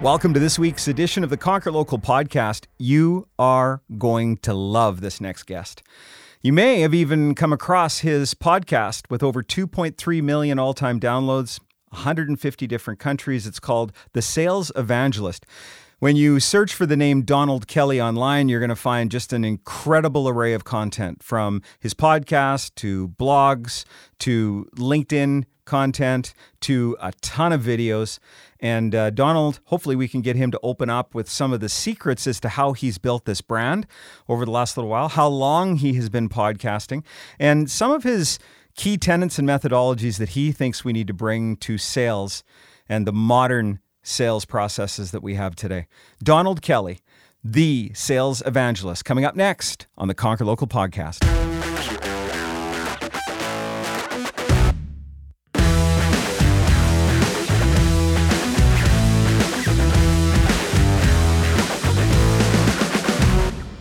Welcome to this week's edition of the Conquer Local podcast. You are going to love this next guest. You may have even come across his podcast with over 2.3 million all-time downloads, 150 different countries. It's called The Sales Evangelist. When you search for the name Donald Kelly online, you're going to find just an incredible array of content, from his podcast to blogs to LinkedIn content to a ton of videos. And Donald, hopefully we can get him to open up with some of the secrets as to how he's built this brand over the last little while, how long he has been podcasting, and some of his key tenets and methodologies that he thinks we need to bring to sales and the modern sales processes that we have today. Donald Kelly, the Sales Evangelist, coming up next on the Conquer Local podcast.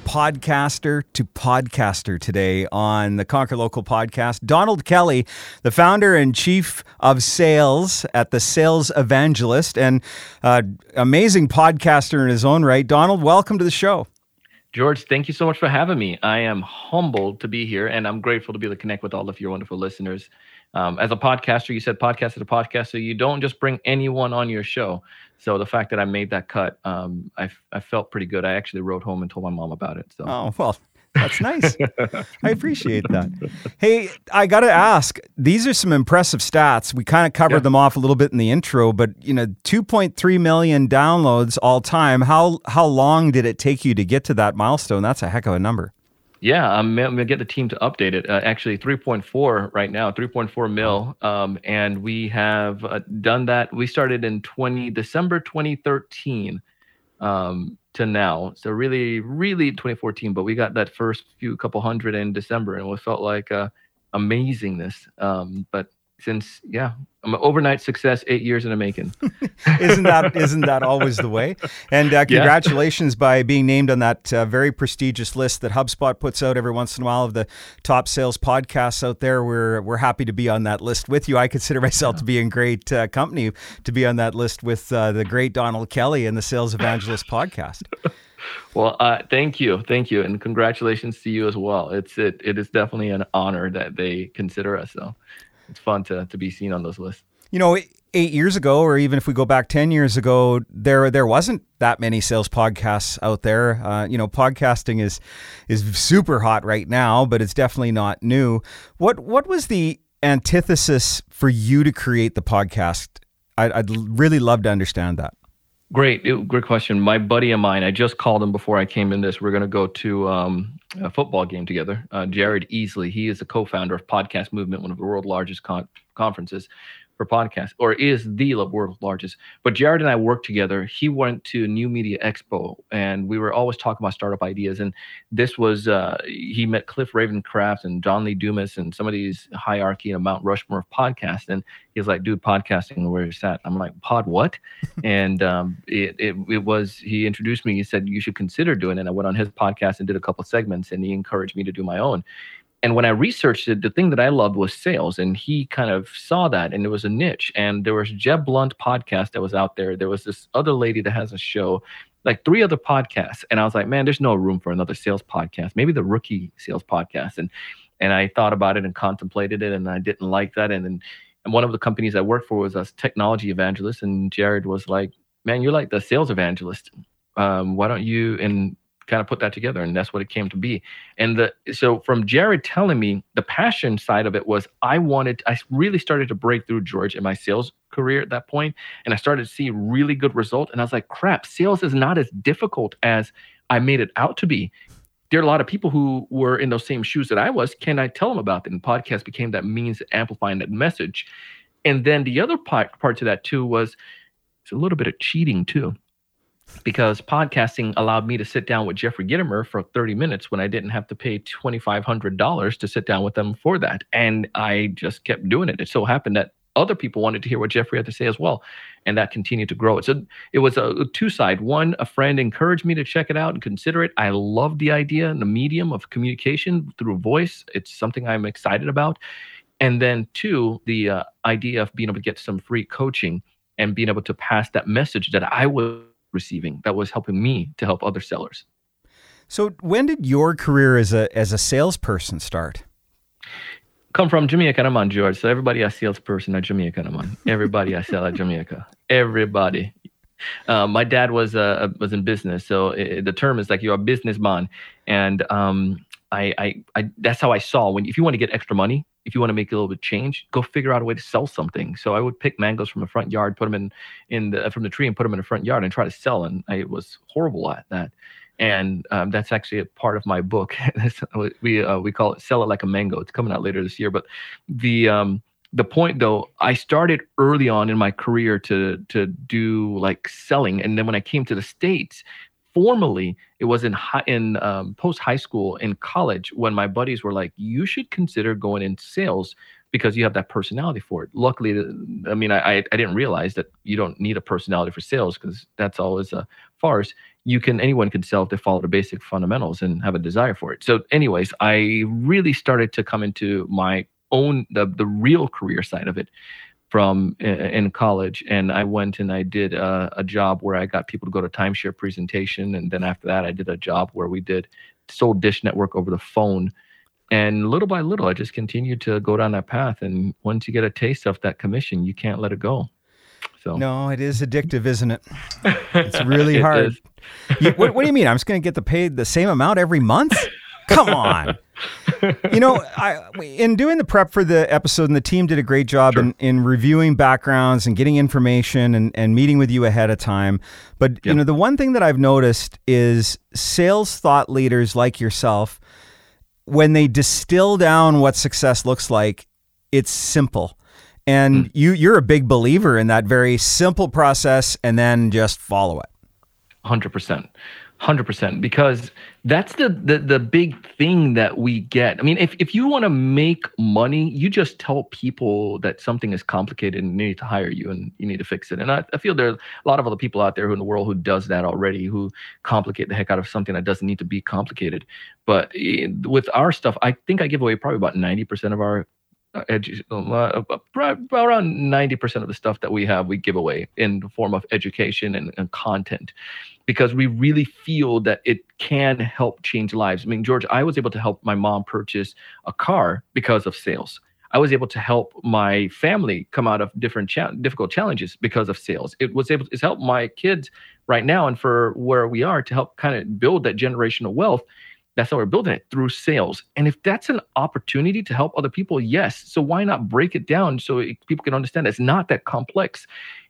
Podcaster to podcaster today on the Conquer Local podcast. Donald Kelly, the founder and chief of sales at the Sales Evangelist, and amazing podcaster in his own right. Donald, welcome to the show. George, thank you so much for having me. I am humbled to be here, and I'm grateful to be able to connect with all of your wonderful listeners. As a podcaster, you said podcaster to podcaster, you don't just bring anyone on your show. So the fact that I made that cut, I felt pretty good. I actually wrote home and told my mom about it. So. Oh, well, that's nice. I appreciate that. Hey, I got to ask, these are some impressive stats. We kind of covered them off a little bit in the intro, but 2.3 million downloads all time. How long did it take you to get to that milestone? That's a heck of a number. Yeah, I'm going to get the team to update it. Actually, 3.4 right now, 3.4 mil. And we have done that. We started in December 2013 to now. So really, really 2014. But we got that first couple hundred in December, and it felt like amazingness. But since, I'm an overnight success, 8 years in the making. Isn't that always the way? And congratulations by being named on that very prestigious list that HubSpot puts out every once in a while of the top sales podcasts out there. We're happy to be on that list with you. I consider myself to be in great company to be on that list with the great Donald Kelly and the Sales Evangelist podcast. Well, thank you, and congratulations to you as well. It is definitely an honor that they consider us, though. It's fun to be seen on those lists. 8 years ago, or even if we go back 10 years ago, there wasn't that many sales podcasts out there. Podcasting is super hot right now, but it's definitely not new. What was the antithesis for you to create the podcast? I'd really love to understand that. Great question. My buddy of mine, I just called him before I came in this. We're going to go to a football game together. Jared Easley, he is the co-founder of Podcast Movement, one of the world's largest conferences for podcasts, or is the world's largest. But Jared and I worked together. He went to New Media Expo, and we were always talking about startup ideas. And this was, he met Cliff Ravencraft and John Lee Dumas and some of these hierarchy and Mount Rushmore of podcasts. And he's like, dude, podcasting, where it's at. I'm like, pod what? And he introduced me. He said, you should consider doing it. And I went on his podcast and did a couple of segments, and he encouraged me to do my own. And when I researched it, the thing that I loved was sales. And he kind of saw that, and it was a niche. And there was Jeb Blunt podcast that was out there. There was this other lady that has a show, like three other podcasts. And I was like, man, there's no room for another sales podcast, maybe the rookie sales podcast. And I thought about it and contemplated it, and I didn't like that. And then one of the companies I worked for was a technology evangelist, and Jared was like, man, you're like the Sales Evangelist. Why don't you kind of put that together? And that's what it came to be. And so from Jared telling me, the passion side of it was I really started to break through, George, in my sales career at that point. And I started to see really good results. And I was like, crap, sales is not as difficult as I made it out to be. There are a lot of people who were in those same shoes that I was. Can I tell them about it? And podcast became that means of amplifying that message. And then the other part to that too was it's a little bit of cheating too. because podcasting allowed me to sit down with Jeffrey Gitomer for 30 minutes when I didn't have to pay $2,500 to sit down with them for that. And I just kept doing it. It so happened that other people wanted to hear what Jeffrey had to say as well. And that continued to grow. So it was a two-side. One, a friend encouraged me to check it out and consider it. I love the idea and the medium of communication through voice. It's something I'm excited about. And then two, the idea of being able to get some free coaching and being able to pass that message that I was receiving that was helping me to help other sellers. So when did your career as a salesperson start? Come from Jamaica, I'm on, George. So everybody a salesperson at Jamaica, I'm on. Everybody I sell at Jamaica. Everybody. My dad was in business. So the term is like you're a businessman. And I that's how I saw if you want to get extra money, if you want to make a little bit of change, go figure out a way to sell something. So I would pick mangoes from the front yard, put them from the tree and put them in the front yard and try to sell. And I was horrible at that. And that's actually a part of my book. We call it Sell It Like a Mango. It's coming out later this year. But the point, though, I started early on in my career to do like selling. And then when I came to the States, formally, it was in post-high school, in college, when my buddies were like, you should consider going in sales because you have that personality for it. Luckily, I mean, I didn't realize that you don't need a personality for sales because that's always a farce. Anyone can sell if they follow the basic fundamentals and have a desire for it. So anyways, I really started to come into my own, the real career side of it from in college. And I went and I did a job where I got people to go to timeshare presentation. And then after that, I did a job where we sold Dish Network over the phone. And little by little, I just continued to go down that path. And once you get a taste of that commission, you can't let it go. So. No, it is addictive, isn't it? It's really it hard. What do you mean? I'm just going to get paid the same amount every month? Come on. In doing the prep for the episode, and the team did a great job in reviewing backgrounds and getting information and meeting with you ahead of time. But, the one thing that I've noticed is sales thought leaders like yourself, when they distill down what success looks like, it's simple. And you're a big believer in that very simple process and then just follow it. 100%. 100%, because that's the big thing that we get. I mean, if you want to make money, you just tell people that something is complicated and you need to hire you and you need to fix it. And I feel there are a lot of other people out there in the world who does that already, who complicate the heck out of something that doesn't need to be complicated. But with our stuff, I think I give away probably about 90% of our around 90% of the stuff that we have, we give away in the form of education and content, because we really feel that it can help change lives. I mean, George, I was able to help my mom purchase a car because of sales. I was able to help my family come out of different difficult challenges because of sales. It's helped my kids right now, and for where we are, to help kind of build that generational wealth. That's how we're building it, through sales. And if that's an opportunity to help other people, yes. So why not break it down so people can understand it's not that complex?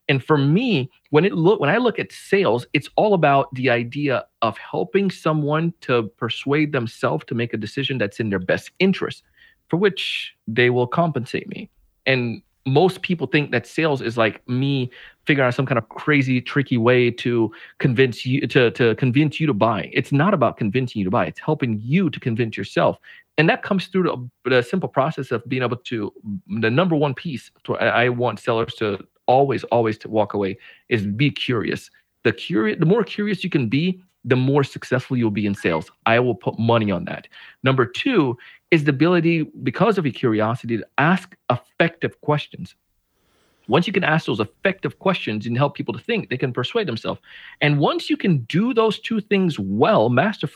And for me, when I look at sales, it's all about the idea of helping someone to persuade themselves to make a decision that's in their best interest, for which they will compensate me. And most people think that sales is like me figuring out some kind of crazy, tricky way to convince you to convince you to buy. It's not about convincing you to buy. It's helping you to convince yourself. And that comes through the simple process of being able to, the number one piece I want sellers to always to walk away is be curious. The more curious you can be, the more successful you'll be in sales. I will put money on that. Number two is the ability, because of your curiosity, to ask effective questions. Once you can ask those effective questions and help people to think, they can persuade themselves. And once you can do those two things well, master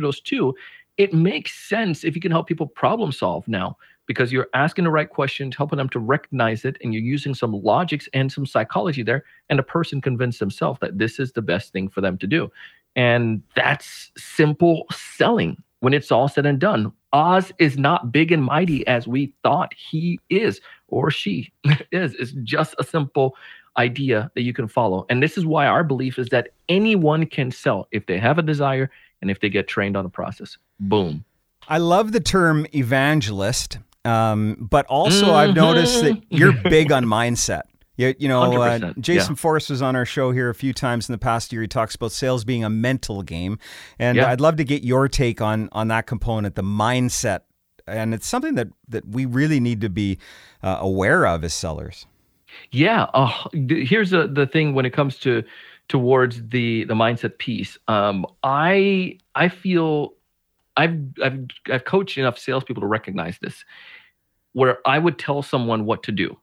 those two, it makes sense if you can help people problem solve now, because you're asking the right questions, helping them to recognize it, and you're using some logics and some psychology there, and the person convinced themselves that this is the best thing for them to do. And that's simple selling when it's all said and done. Oz is not big and mighty as we thought he is, or she is. It's just a simple idea that you can follow. And this is why our belief is that anyone can sell if they have a desire and if they get trained on the process. Boom. I love the term evangelist, but also I've noticed that you're big on mindset. Jason Forrest was on our show here a few times in the past year. He talks about sales being a mental game. And I'd love to get your take on that component, the mindset. And it's something that we really need to be aware of as sellers. Yeah. Here's the thing when it comes towards the mindset piece. I feel I've coached enough salespeople to recognize this, where I would tell someone what to do.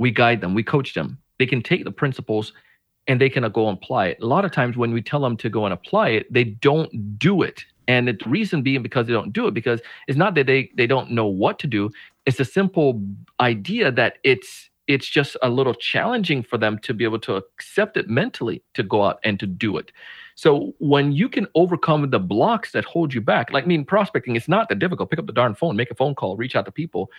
We guide them, we coach them. They can take the principles and they can go and apply it. A lot of times when we tell them to go and apply it, they don't do it. And the reason being because they don't do it, because it's not that they don't know what to do. It's a simple idea that it's just a little challenging for them to be able to accept it mentally, to go out and to do it. So when you can overcome the blocks that hold you back, like prospecting, it's not that difficult. Pick up the darn phone, make a phone call, reach out to people.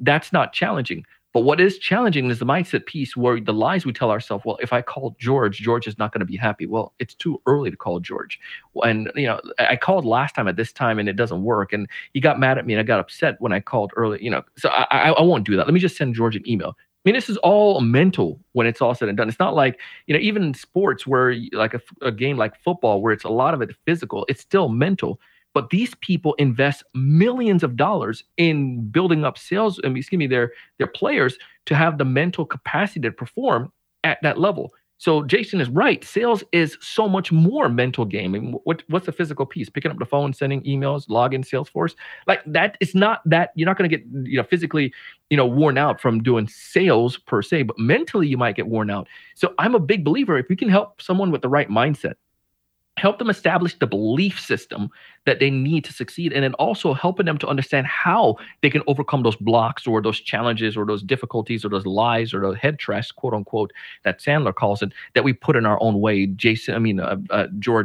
That's not challenging. But what is challenging is the mindset piece, where the lies we tell ourselves, well, if I call George, George is not going to be happy. Well, it's too early to call George. And, I called last time at this time and it doesn't work. And he got mad at me and I got upset when I called early, So I won't do that. Let me just send George an email. This is all mental when it's all said and done. It's not like, even in sports where like a game like football where it's a lot of it physical, it's still mental. But these people invest millions of dollars in building up their players to have the mental capacity to perform at that level. So Jason is right. Sales is so much more mental game. I mean, what's the physical piece? Picking up the phone, sending emails, login Salesforce. Like that, it's not that you're not going to get physically worn out from doing sales per se, but mentally you might get worn out. So I'm a big believer if you can help someone with the right mindset, help them establish the belief system that they need to succeed, and then also helping them to understand how they can overcome those blocks or those challenges or those difficulties or those lies or those head trash, quote unquote, that Sandler calls it, that we put in our own way. George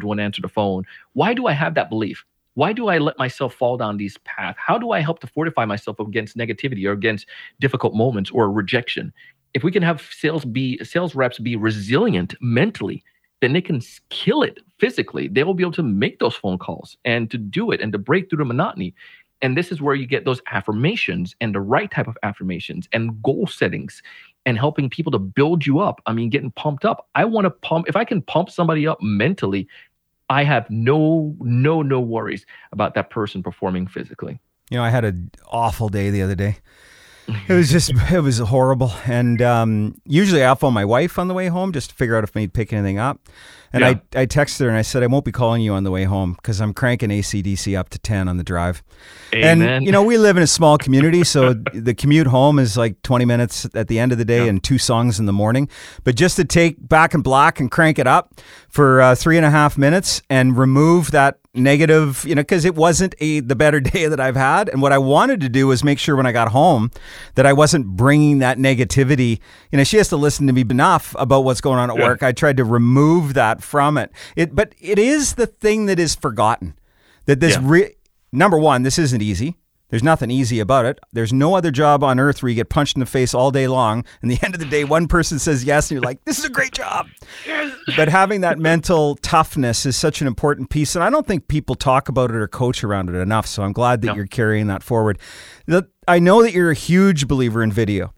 won't answer the phone. Why do I have that belief? Why do I let myself fall down these paths? How do I help to fortify myself against negativity or against difficult moments or rejection? If we can have sales reps be resilient mentally, then they can kill it physically. They will be able to make those phone calls and to do it and to break through the monotony. And this is where you get those affirmations and the right type of affirmations and goal settings and helping people to build you up. Getting pumped up. If I can pump somebody up mentally, I have no worries about that person performing physically. I had an awful day the other day. It was horrible. And usually I'll phone my wife on the way home just to figure out if I need to pick anything up. And I texted her and I said, I won't be calling you on the way home because I'm cranking AC/DC up to 10 on the drive. Amen. And, we live in a small community, so the commute home is like 20 minutes at the end of the day and 2 songs in the morning. But just to take Back in Black and crank it up for 3.5 minutes and remove that negative, because it wasn't the better day that I've had. And what I wanted to do was make sure when I got home that I wasn't bringing that negativity. She has to listen to me enough about what's going on at work. I tried to remove that from it. But it is the thing that is forgotten. That number one, this isn't easy. There's nothing easy about it. There's no other job on earth where you get punched in the face all day long, and the end of the day, one person says yes, and you're like, this is a great job. Yes. But having that mental toughness is such an important piece, and I don't think people talk about it or coach around it enough, so I'm glad that you're carrying that forward. I know that you're a huge believer in video.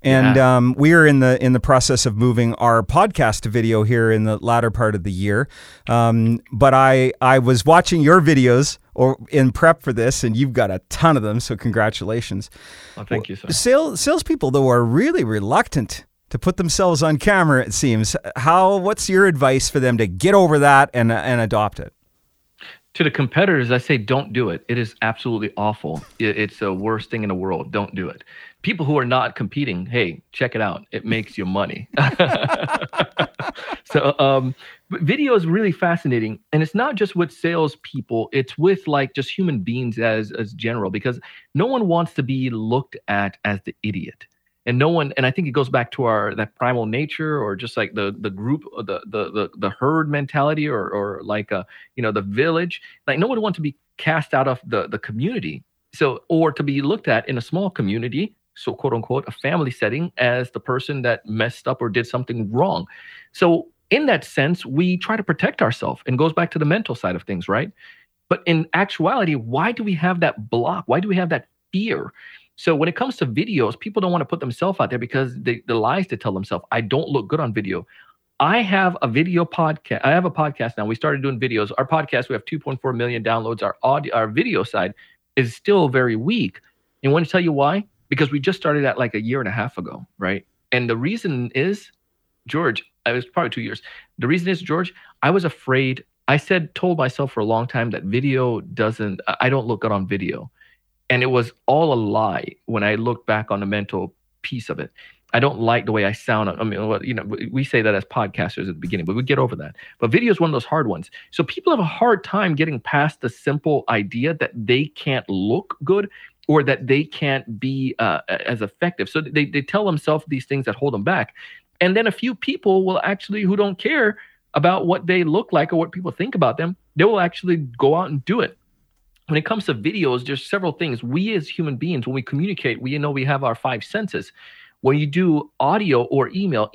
And we are in the process of moving our podcast to video here in the latter part of the year. But I was watching your videos in prep for this, and you've got a ton of them, so congratulations. Well, thank you, sir. Salespeople, though, are really reluctant to put themselves on camera, it seems. What's your advice for them to get over that and adopt it? To the competitors, I say, don't do it. It is absolutely awful. It's the worst thing in the world. Don't do it. People who are not competing, hey, check it out. It makes you money. So video is really fascinating. And it's not just with salespeople. It's with just human beings as general, because no one wants to be looked at as the idiot. And no one, and I think it goes back to that primal nature, or just like the group, the herd mentality, or the village. Like no one wants to be cast out of the community, so or to be looked at in a small community, so quote unquote a family setting, as the person that messed up or did something wrong. So in that sense, we try to protect ourselves, and it goes back to the mental side of things, right? But in actuality, why do we have that block? Why do we have that fear? So when it comes to videos, people don't want to put themselves out there because the lies they tell themselves, I don't look good on video. I have a video podcast. I have a podcast now. We started doing videos. Our podcast, we have 2.4 million downloads. Our audio, our video side is still very weak. And I want to tell you why? Because we just started that like a year and a half ago, right? And the reason is, George, it was probably 2 years. The reason is, George, I was afraid. I told myself for a long time that I don't look good on video. And it was all a lie when I looked back on the mental piece of it. I don't like the way I sound. I mean, you know, we say that as podcasters at the beginning, but we get over that. But video is one of those hard ones. So people have a hard time getting past the simple idea that they can't look good or that they can't be as effective. So they tell themselves these things that hold them back. And then a few people will actually, who don't care about what they look like or what people think about them, they will actually go out and do it. When it comes to videos, there's several things. We as human beings, when we communicate, we have our five senses. When you do audio or email,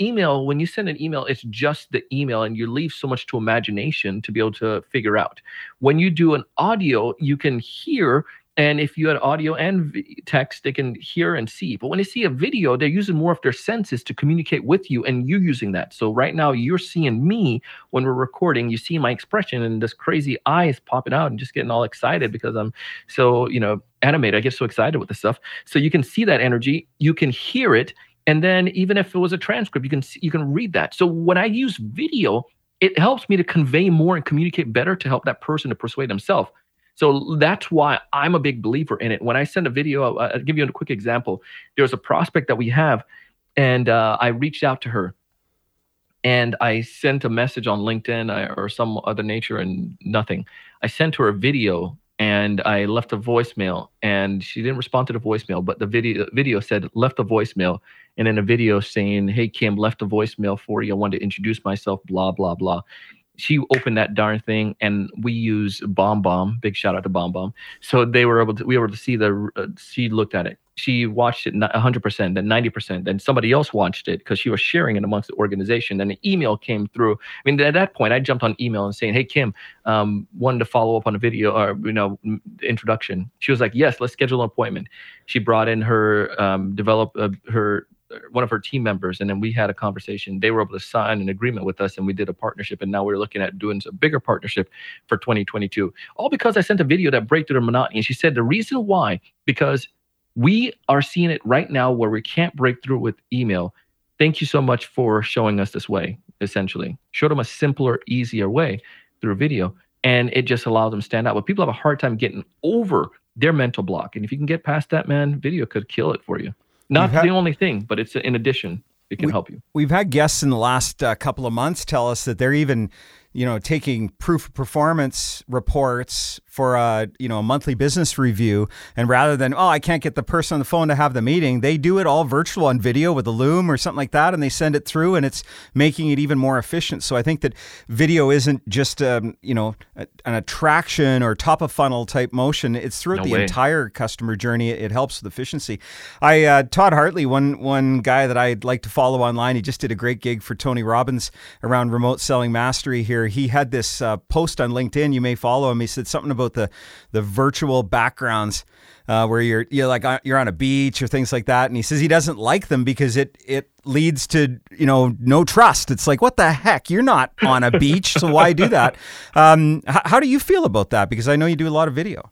when you send an email, it's just the email and you leave so much to imagination to be able to figure out. When you do an audio, you can hear, and if you had audio and text, they can hear and see. But when they see a video, they're using more of their senses to communicate with you, and you're using that. So right now, you're seeing me when we're recording. You see my expression, and this crazy eye is popping out and just getting all excited because I'm so, animated. I get so excited with this stuff. So you can see that energy, you can hear it, and then even if it was a transcript, you can read that. So when I use video, it helps me to convey more and communicate better to help that person to persuade themselves. So that's why I'm a big believer in it. When I send a video, I'll give you a quick example. There's a prospect that we have, and I reached out to her. And I sent a message on LinkedIn or some other nature and nothing. I sent her a video, and I left a voicemail, and she didn't respond to the voicemail, but the video said, left a voicemail, and then a video saying, hey, Kim, left a voicemail for you. I wanted to introduce myself, blah, blah, blah. She opened that darn thing, and we use BombBomb. Big shout out to BombBomb. So we were able to see she looked at it. She watched it 100%, then 90%. Then somebody else watched it because she was sharing it amongst the organization. Then an email came through. I mean, at that point, I jumped on email and saying, hey, Kim, wanted to follow up on a video or, introduction. She was like, yes, let's schedule an appointment. She brought in one of her team members, and then we had a conversation. They were able to sign an agreement with us, and we did a partnership, and now we're looking at doing a bigger partnership for 2022. All because I sent a video that break through the monotony. And she said the reason why, because we are seeing it right now where we can't break through with email. Thank you so much for showing us this way, essentially. Showed them a simpler, easier way through video, and it just allows them to stand out. But people have a hard time getting over their mental block. And if you can get past that, man, video could kill it for you. Not the only thing, but it's in addition, it can help you. We've had guests in the last couple of months tell us that they're even, taking proof of performance reports for a monthly business review. And rather than, I can't get the person on the phone to have the meeting, they do it all virtual on video with a Loom or something like that. And they send it through, and it's making it even more efficient. So I think that video isn't just, an attraction or top of funnel type motion. It's throughout the entire customer journey. It helps with efficiency. Todd Hartley, one guy that I'd like to follow online, he just did a great gig for Tony Robbins around remote selling mastery here. He had this post on LinkedIn. You may follow him. He said something about the virtual backgrounds where you're on a beach or things like that. And he says he doesn't like them because it leads to no trust. It's like, what the heck? You're not on a beach, so why do that? How do you feel about that? Because I know you do a lot of video.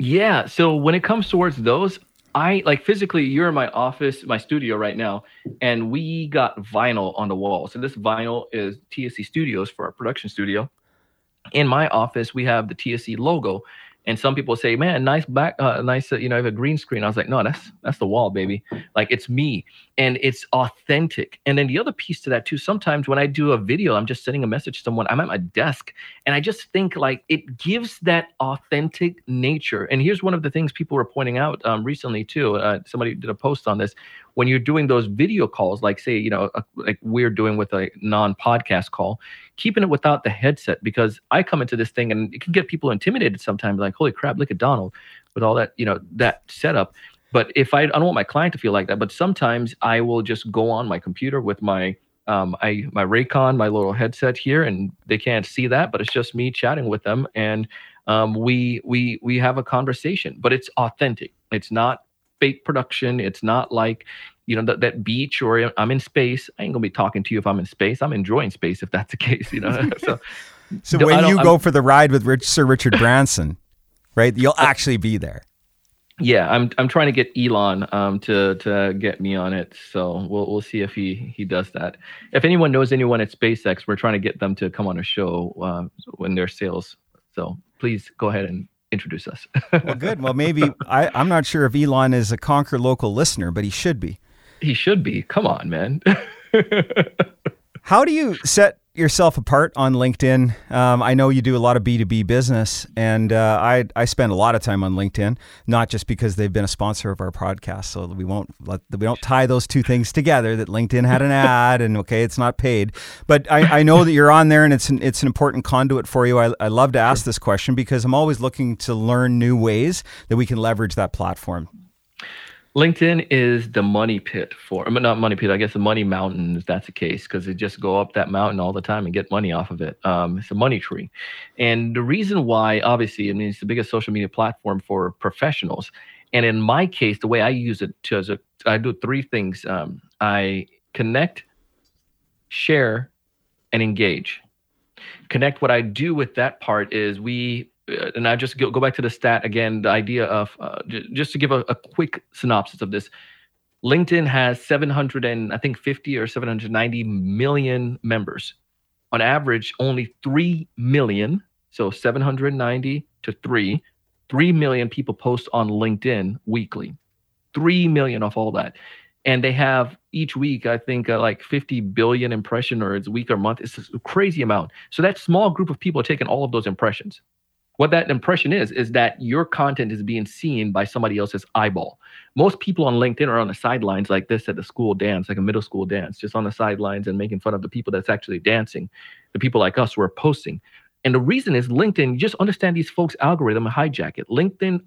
Yeah. So when it comes towards those, I like physically, you're in my office, my studio right now, and we got vinyl on the wall. So this vinyl is TSC Studios for our production studio. In my office, we have the TSC logo, and some people say, "Man, nice back, I have a green screen." I was like, "No, that's the wall, baby. Like it's me, and it's authentic." And then the other piece to that too. Sometimes when I do a video, I'm just sending a message to someone. I'm at my desk, and I just think like it gives that authentic nature. And here's one of the things people were pointing out recently too. Somebody did a post on this. When you're doing those video calls, like say, like we're doing with a non-podcast call, keeping it without the headset, because I come into this thing and it can get people intimidated sometimes, like, holy crap, look at Donald with all that, that setup. But if I don't want my client to feel like that, but sometimes I will just go on my computer with my my Raycon, my little headset here, and they can't see that, but it's just me chatting with them, and we have a conversation, but it's authentic. It's not fake production. It's not like, you know, that beach or I'm in space. I ain't gonna be talking to you if I'm in space. I'm enjoying space if that's the case, you know. So when you go for the ride with Sir Richard Branson, right? You'll actually be there. Yeah, I'm trying to get Elon to get me on it. So we'll see if he does that. If anyone knows anyone at SpaceX, we're trying to get them to come on a show when they're sales. So please go ahead and introduce us. Well, good. Well, maybe I'm not sure if Elon is a Conquer Local listener, but he should be. He should be. Come on, man. How do you set yourself apart on LinkedIn? I know you do a lot of B2B business, and I spend a lot of time on LinkedIn, not just because they've been a sponsor of our podcast, so we don't tie those two things together, that LinkedIn had an ad and okay, it's not paid. But I know that you're on there and it's an important conduit for you. I love to ask this question because I'm always looking to learn new ways that we can leverage that platform. LinkedIn is the money pit the money mountain, if that's the case, because they just go up that mountain all the time and get money off of it. It's a money tree. And the reason why, obviously, I mean, it's the biggest social media platform for professionals. And in my case, the way I use it, I do three things. I connect, share, and engage. Connect, what I do with that part is and I just go back to the stat again, the idea of, just to give a quick synopsis of this, LinkedIn has 750 or 790 million members. On average, only 3 million, so 790 to 3 million people post on LinkedIn weekly. 3 million off all that. And they have each week, I think, 50 billion impression, or it's week or month. It's a crazy amount. So that small group of people are taking all of those impressions. What that impression is that your content is being seen by somebody else's eyeball. Most people on LinkedIn are on the sidelines like this at the school dance, like a middle school dance, just on the sidelines and making fun of the people that's actually dancing, the people like us who are posting. And the reason is LinkedIn, you just understand these folks' algorithm and hijack it. LinkedIn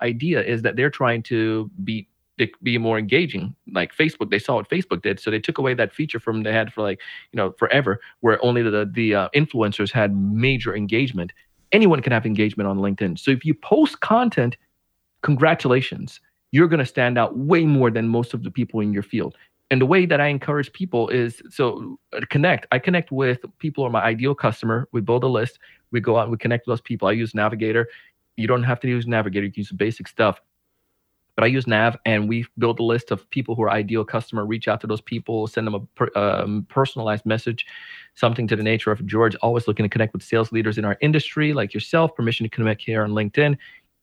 idea is that they're trying to be more engaging, like Facebook. They saw what Facebook did, so they took away that feature from they had for forever, where only the influencers had major engagement. Anyone can have engagement on LinkedIn. So if you post content, congratulations, you're going to stand out way more than most of the people in your field. And the way that I encourage people is, connect. I connect with people who are my ideal customer. We build a list. We go out and we connect with those people. I use Navigator. You don't have to use Navigator. You can use the basic stuff. But I use Nav, and we build a list of people who are ideal customer, reach out to those people, send them a personalized message, something to the nature of, George, always looking to connect with sales leaders in our industry, like yourself, permission to connect here on LinkedIn.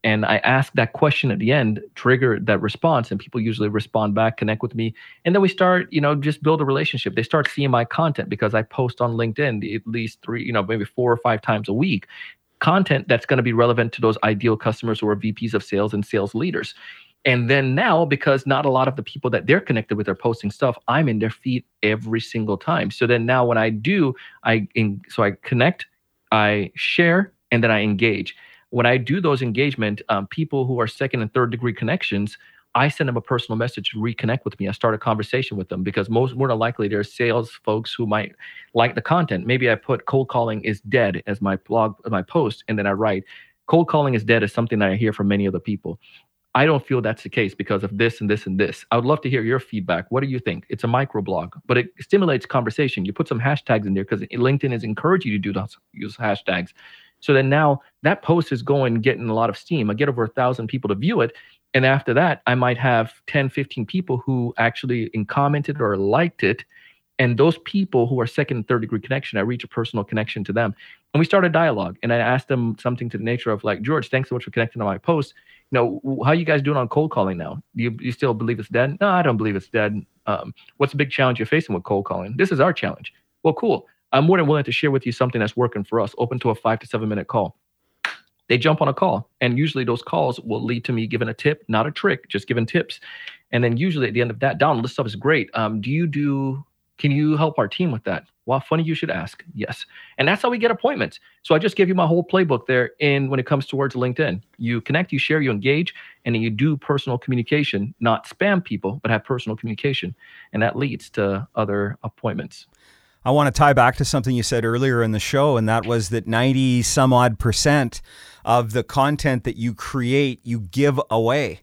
And I ask that question at the end, trigger that response, and people usually respond back, connect with me. And then we start, just build a relationship. They start seeing my content because I post on LinkedIn at least 3, maybe 4 or 5 times a week, content that's going to be relevant to those ideal customers who are VPs of sales and sales leaders. And then now, because not a lot of the people that they're connected with are posting stuff, I'm in their feed every single time. So then now when I do, I connect, I share, and then I engage. When I do those engagement, people who are second and third degree connections, I send them a personal message to reconnect with me. I start a conversation with them because more than likely there are sales folks who might like the content. Maybe I put cold calling is dead as my post, and then I write, cold calling is dead is something that I hear from many other people. I don't feel that's the case because of this and this and this. I would love to hear your feedback. What do you think? It's a microblog, but it stimulates conversation. You put some hashtags in there because LinkedIn is encouraging you to use hashtags. So then now that post is getting a lot of steam. I get over 1,000 people to view it. And after that, I might have 10, 15 people who actually commented or liked it. And those people who are second and third degree connection, I reach a personal connection to them. And we start a dialogue. And I ask them something to the nature of George, thanks so much for connecting on my post. How are you guys doing on cold calling now? Do you still believe it's dead? No, I don't believe it's dead. What's the big challenge you're facing with cold calling? This is our challenge. Well, cool. I'm more than willing to share with you something that's working for us. Open to a 5 to 7 minute call. They jump on a call, and usually those calls will lead to me giving a tip, not a trick, just giving tips. And then usually at the end of that, Donald, this stuff is great. Can you help our team with that? Well, funny you should ask. Yes. And that's how we get appointments. So I just gave you my whole playbook there. And when it comes towards LinkedIn, you connect, you share, you engage, and then you do personal communication, not spam people, but have personal communication. And that leads to other appointments. I want to tie back to something you said earlier in the show, and that was that 90 some odd percent of the content that you create, you give away.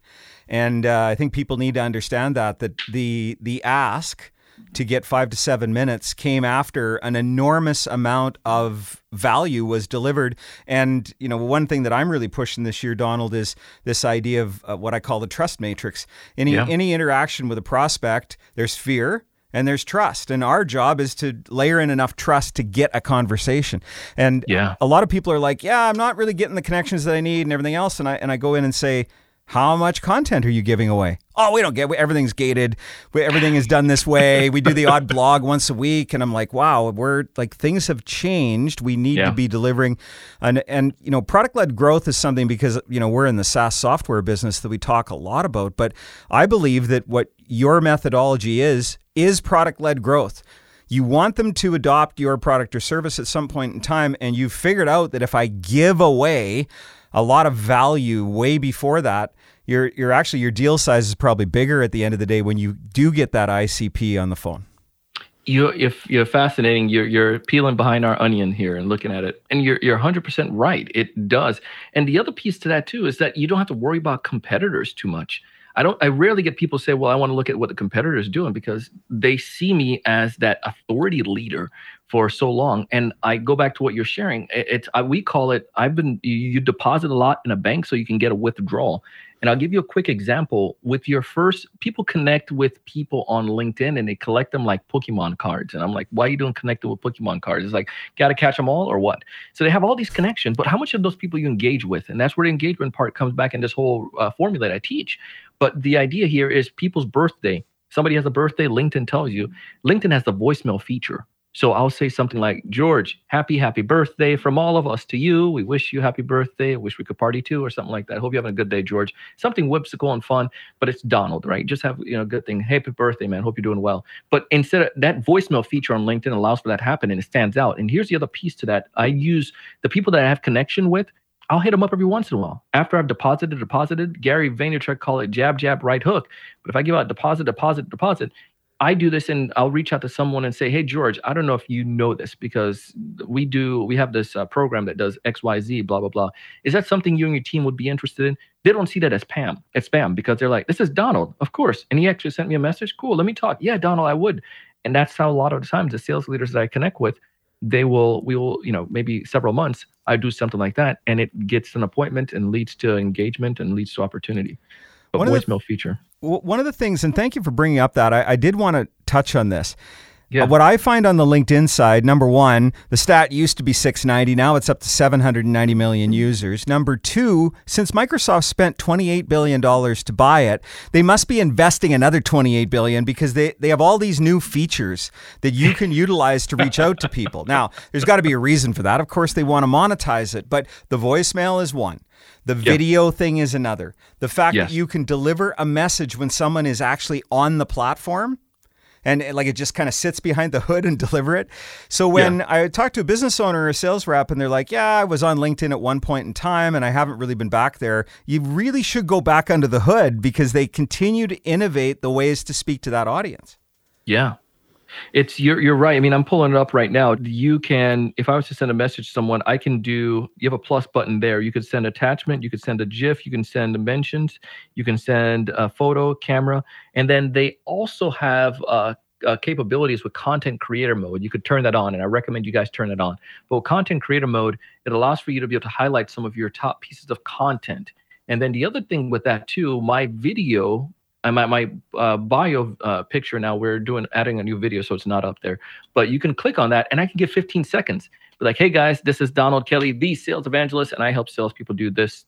And I think people need to understand that the ask to get 5 to 7 minutes came after an enormous amount of value was delivered. And, you know, one thing that I'm really pushing this year, Donald, is this idea of what I call the trust matrix. Any interaction with a prospect, there's fear and there's trust. And our job is to layer in enough trust to get a conversation. And a lot of people are like, yeah, I'm not really getting the connections that I need and everything else. And I go in and say, how much content are you giving away? Oh, we don't get, everything's gated. Everything is done this way. We do the odd blog once a week. And I'm like, wow, we're like, things have changed. We need to be delivering. And, you know, product-led growth is something because, you know, we're in the SaaS software business that we talk a lot about. But I believe that what your methodology is product-led growth. You want them to adopt your product or service at some point in time. And you've figured out that if I give away a lot of value way before that, you're actually, your deal size is probably bigger at the end of the day when you do get that ICP on the phone. You're fascinating. You're peeling behind our onion here and looking at it, and you're 100% right. It does. And the other piece to that too is that you don't have to worry about competitors too much. I rarely get people say, well, I want to look at what the competitor is doing, because they see me as that authority leader for so long. And I go back to what you're sharing. We call it, you deposit a lot in a bank so you can get a withdrawal. And I'll give you a quick example. With your first, people connect with people on LinkedIn and they collect them like Pokemon cards. And I'm like, why are you doing connected with Pokemon cards? It's like, got to catch them all or what? So they have all these connections, but how much of those people you engage with? And that's where the engagement part comes back in this whole formula that I teach. But the idea here is people's birthday. Somebody has a birthday, LinkedIn tells you. LinkedIn has the voicemail feature. So I'll say something like, George, happy birthday from all of us to you. We wish you happy birthday. I wish we could party too, or something like that. Hope you're having a good day, George. Something whimsical and fun, but it's Donald, right? Just have, you know, good thing. Happy birthday, man. Hope you're doing well. But instead of that voicemail feature on LinkedIn allows for that to happen, and it stands out. And here's the other piece to that. I use the people that I have connection with. I'll hit them up every once in a while. After I've deposited, Gary Vaynerchuk call it jab, right hook. But if I give out deposit, I do this, and I'll reach out to someone and say, hey, George, I don't know if you know this, because we have this program that does XYZ, blah, blah, blah. Is that something you and your team would be interested in? They don't see that as spam, because they're like, this is Donald, of course. And he actually sent me a message. Cool, let me talk. Yeah, Donald, I would. And that's how a lot of the times the sales leaders that I connect with, we will, you know, maybe several months, I do something like that, and it gets an appointment and leads to engagement and leads to opportunity. But voicemail feature. One of the things, and thank you for bringing up that, I did want to touch on this. Yeah. What I find on the LinkedIn side, number one, the stat used to be 690. Now it's up to 790 million users. Number two, since Microsoft spent $28 billion to buy it, they must be investing another $28 billion because they have all these new features that you can utilize to reach out to people. Now, there's got to be a reason for that. Of course, they want to monetize it, but the voicemail is one. The video thing is another. The fact that you can deliver a message when someone is actually on the platform, and like it just kind of sits behind the hood and deliver it. So when I talk to a business owner or a sales rep and they're like, I was on LinkedIn at one point in time and I haven't really been back there. You really should go back under the hood because they continue to innovate the ways to speak to that audience. Yeah. You're right. I mean, I'm pulling it up right now. You can, if I was to send a message to someone, you have a plus button there. You could send attachment, you could send a GIF, you can send mentions, you can send a photo, camera, and then they also have capabilities with content creator mode. You could turn that on, and I recommend you guys turn it on. But with content creator mode, it allows for you to be able to highlight some of your top pieces of content. And then the other thing with that too, my video. I'm at my bio picture now. We're adding a new video, so it's not up there. But you can click on that, and I can get 15 seconds. Be like, hey, guys, this is Donald Kelly, the sales evangelist, and I help salespeople do this.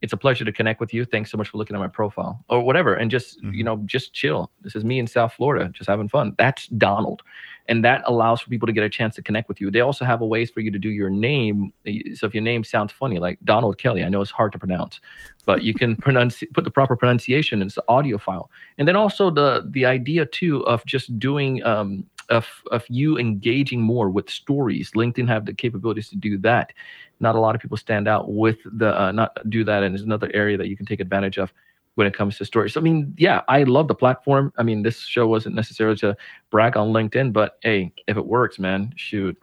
It's a pleasure to connect with you. Thanks so much for looking at my profile or whatever. And just, just chill. This is me in South Florida, just having fun. That's Donald. And that allows for people to get a chance to connect with you. They also have a ways for you to do your name. So if your name sounds funny, like Donald Kelly, I know it's hard to pronounce, but you can put the proper pronunciation. It's the audio file. And then also the idea too of just doing, of you engaging more with stories. LinkedIn have the capabilities to do that. Not a lot of people stand out with not do that. And it's another area that you can take advantage of when it comes to stories. I mean, I love the platform. I mean, this show wasn't necessarily to brag on LinkedIn, but hey, if it works, man, shoot,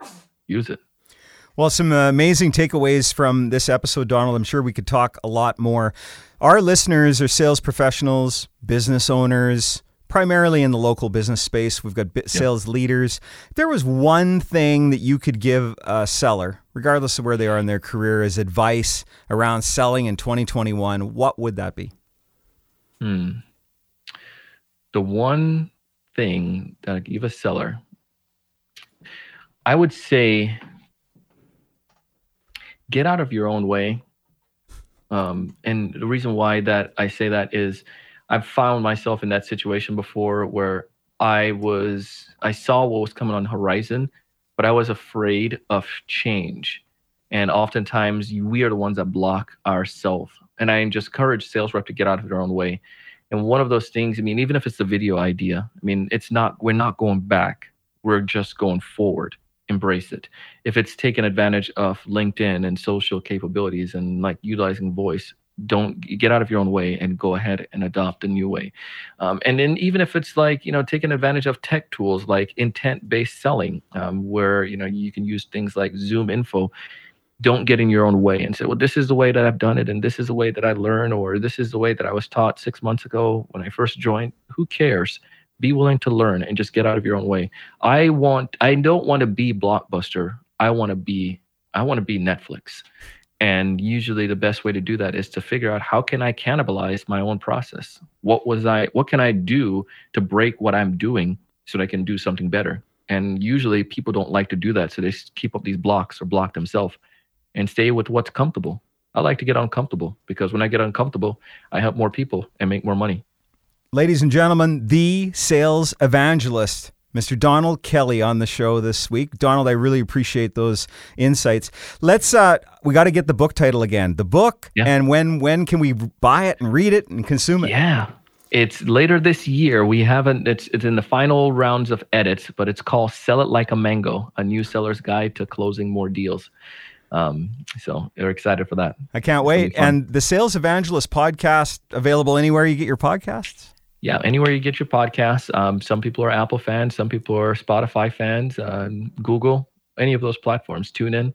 use it. Well, some amazing takeaways from this episode, Donald. I'm sure we could talk a lot more. Our listeners are sales professionals, business owners, primarily in the local business space. We've got sales leaders. If there was one thing that you could give a seller, regardless of where they are in their career, as advice around selling in 2021, what would that be? The one thing that I give a seller, I would say, get out of your own way. And the reason why that I say that is I've found myself in that situation before where I saw what was coming on the horizon, but I was afraid of change. And oftentimes we are the ones that block ourselves. And I just encourage sales rep to get out of their own way. And one of those things, I mean, even if it's the video idea, I mean, we're not going back. We're just going forward. Embrace it. If it's taking advantage of LinkedIn and social capabilities and like utilizing voice, don't get out of your own way and go ahead and adopt a new way. And then even if it's like, taking advantage of tech tools like intent-based selling, where, you can use things like Zoom Info, don't get in your own way and say, well, this is the way that I've done it. And this is the way that I learn, or this is the way that I was taught 6 months ago when I first joined. Who cares? Be willing to learn and just get out of your own way. I don't want to be Blockbuster. I want to be Netflix. And usually the best way to do that is to figure out, how can I cannibalize my own process? What can I do to break what I'm doing so that I can do something better? And usually people don't like to do that. So they keep up these blocks or block themselves and stay with what's comfortable. I like to get uncomfortable, because when I get uncomfortable, I help more people and make more money. Ladies and gentlemen, the sales evangelist, Mr. Donald Kelly, on the show this week. Donald, I really appreciate those insights. Let's we got to get the book title again. The book, and when can we buy it and read it and consume it? Yeah. It's later this year. It's in the final rounds of edits, but it's called Sell It Like a Mango, A New Seller's Guide to Closing More Deals. So we're excited for that. I can't wait. And the Sales Evangelist podcast, available anywhere you get your podcasts? Yeah, anywhere you get your podcasts. Some people are Apple fans. Some people are Spotify fans, Google, any of those platforms. Tune in,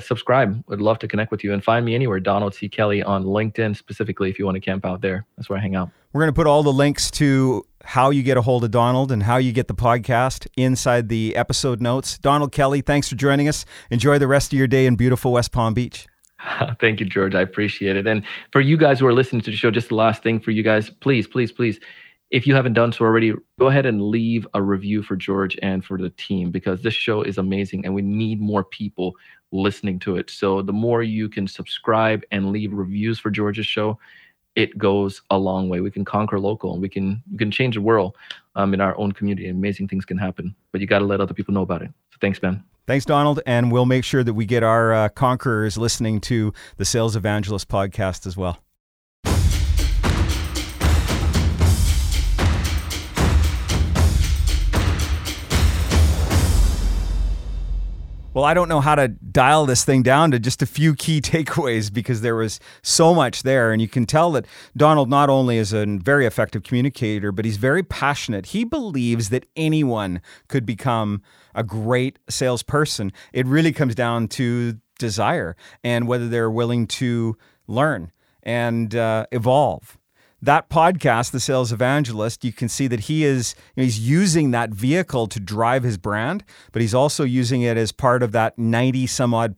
subscribe. Would love to connect with you. And find me anywhere, Donald C. Kelly, on LinkedIn specifically if you want to camp out there. That's where I hang out. We're going to put all the links to how you get a hold of Donald and how you get the podcast inside the episode notes. Donald Kelly, thanks for joining us. Enjoy the rest of your day in beautiful West Palm Beach. Thank you, George. I appreciate it. And for you guys who are listening to the show, just the last thing for you guys, please, please, please, if you haven't done so already, go ahead and leave a review for George and for the team, because this show is amazing and we need more people listening to it. So the more you can subscribe and leave reviews for George's show, it goes a long way. We can conquer local, and we can change the world in our own community. Amazing things can happen, but you got to let other people know about it. So thanks, Ben. Thanks, Donald. And we'll make sure that we get our conquerors listening to the Sales Evangelist podcast as well. Well, I don't know how to dial this thing down to just a few key takeaways, because there was so much there. And you can tell that Donald not only is a very effective communicator, but he's very passionate. He believes that anyone could become a great salesperson. It really comes down to desire and whether they're willing to learn and evolve. That podcast, The Sales Evangelist, you can see that he is he's using that vehicle to drive his brand, but he's also using it as part of that 90% some odd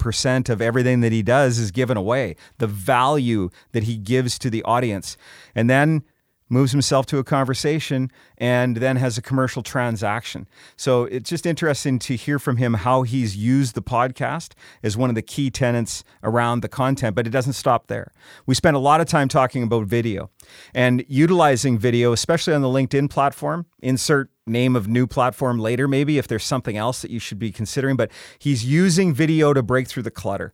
of everything that he does is given away, the value that he gives to the audience, and then moves himself to a conversation and then has a commercial transaction. So it's just interesting to hear from him how he's used the podcast as one of the key tenets around the content, but it doesn't stop there. We spent a lot of time talking about video and utilizing video, especially on the LinkedIn platform. Insert name of new platform later, maybe, if there's something else that you should be considering, but he's using video to break through the clutter.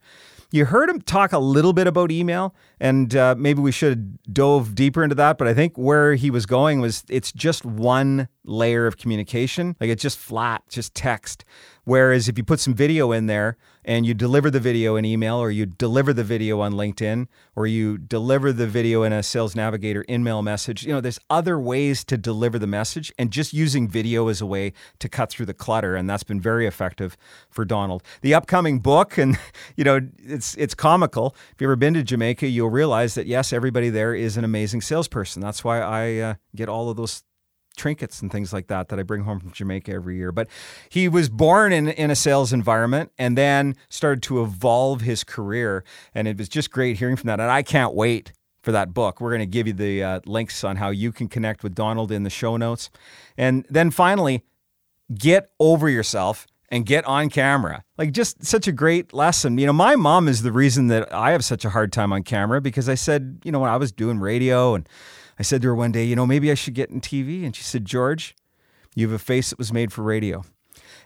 You heard him talk a little bit about email, and maybe we should have dove deeper into that, but I think where he was going was it's just one layer of communication. Like it's just flat, just text. Whereas if you put some video in there and you deliver the video in email, or you deliver the video on LinkedIn, or you deliver the video in a Sales Navigator in-mail message, you know, there's other ways to deliver the message, and just using video as a way to cut through the clutter. And that's been very effective for Donald. The upcoming book, and you know, it's comical. If you've ever been to Jamaica, you'll realize that yes, everybody there is an amazing salesperson. That's why I get all of those trinkets and things like that that I bring home from Jamaica every year. But he was born in a sales environment and then started to evolve his career. And it was just great hearing from that. And I can't wait for that book. We're going to give you the links on how you can connect with Donald in the show notes. And then finally, get over yourself and get on camera. Like just such a great lesson. You know, my mom is the reason that I have such a hard time on camera, because I said, you know, when I was doing radio, and I said to her one day, you know, maybe I should get in TV. And she said, George, you have a face that was made for radio.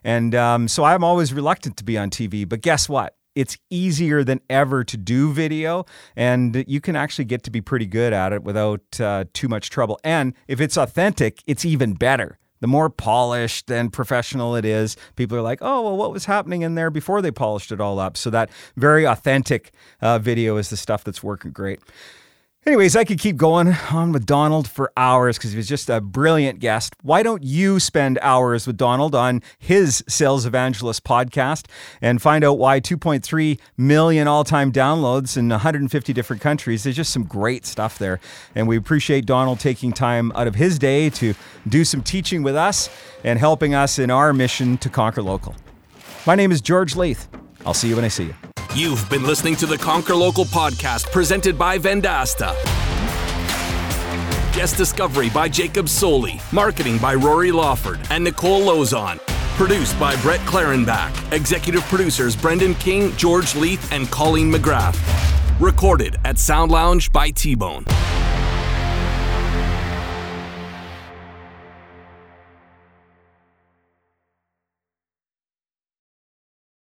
And so I'm always reluctant to be on TV. But guess what? It's easier than ever to do video. And you can actually get to be pretty good at it without too much trouble. And if it's authentic, it's even better. The more polished and professional it is, people are like, oh, well, what was happening in there before they polished it all up? So that very authentic video is the stuff that's working great. Anyways, I could keep going on with Donald for hours because he was just a brilliant guest. Why don't you spend hours with Donald on his Sales Evangelist podcast and find out why 2.3 million all-time downloads in 150 different countries. There's just some great stuff there. And we appreciate Donald taking time out of his day to do some teaching with us and helping us in our mission to conquer local. My name is George Leith. I'll see you when I see you. You've been listening to the Conquer Local podcast, presented by Vendasta. Guest discovery by Jacob Soli. Marketing by Rory Lawford and Nicole Lozon. Produced by Brett Clarenbach. Executive producers Brendan King, George Leith, and Colleen McGrath. Recorded at Sound Lounge by T-Bone.